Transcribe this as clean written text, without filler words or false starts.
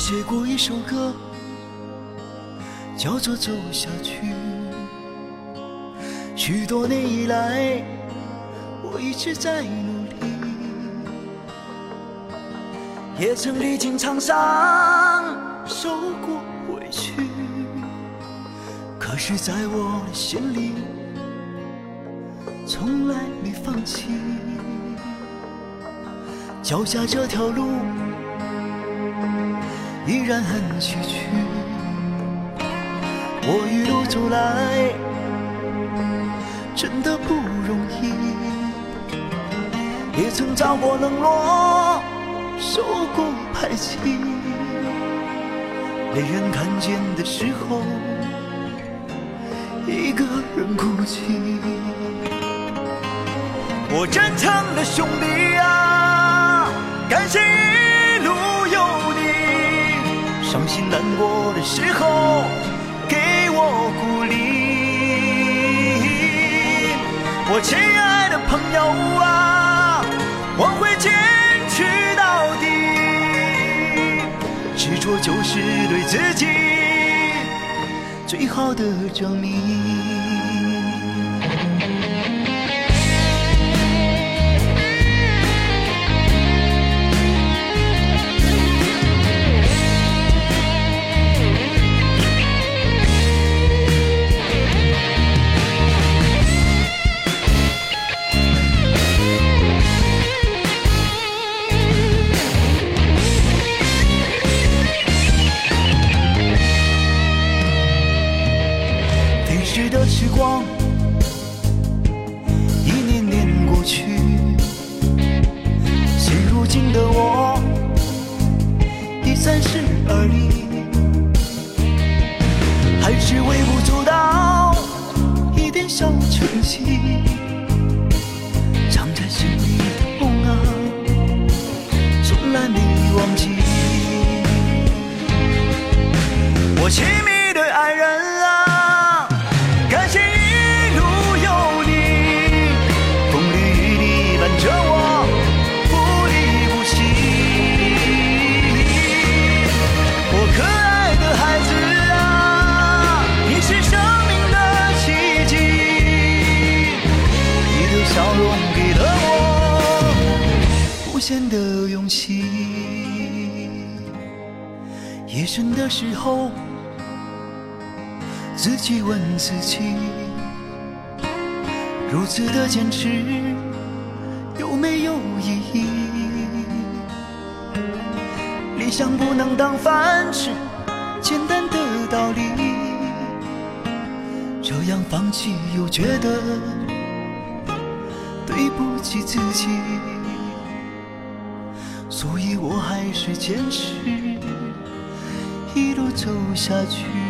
我写过一首歌，叫做走下去。许多年以来，我一直在努力，也曾历经沧桑，受过委屈，可是在我心里从来没放弃。脚下这条路依然很崎岖，我一路走来真的不容易，也曾遭过冷落，受过排挤，没人看见的时候一个人哭泣。我真诚的兄弟啊，感谢一路有你，伤心难过的时候给我鼓励。我亲爱的朋友啊，我会坚持到底，执着就是对自己最好的证明。时光一年年过去，现如今的我已30而立，还是微不足道一点小成绩，藏在心里的梦啊，从来没忘记。我亲密的爱人，的勇气。夜深的时候，自己问自己，如此的坚持有没有意义？理想不能当饭吃，简单的道理，这样放弃又觉得对不起自己，所以我还是坚持一路走下去。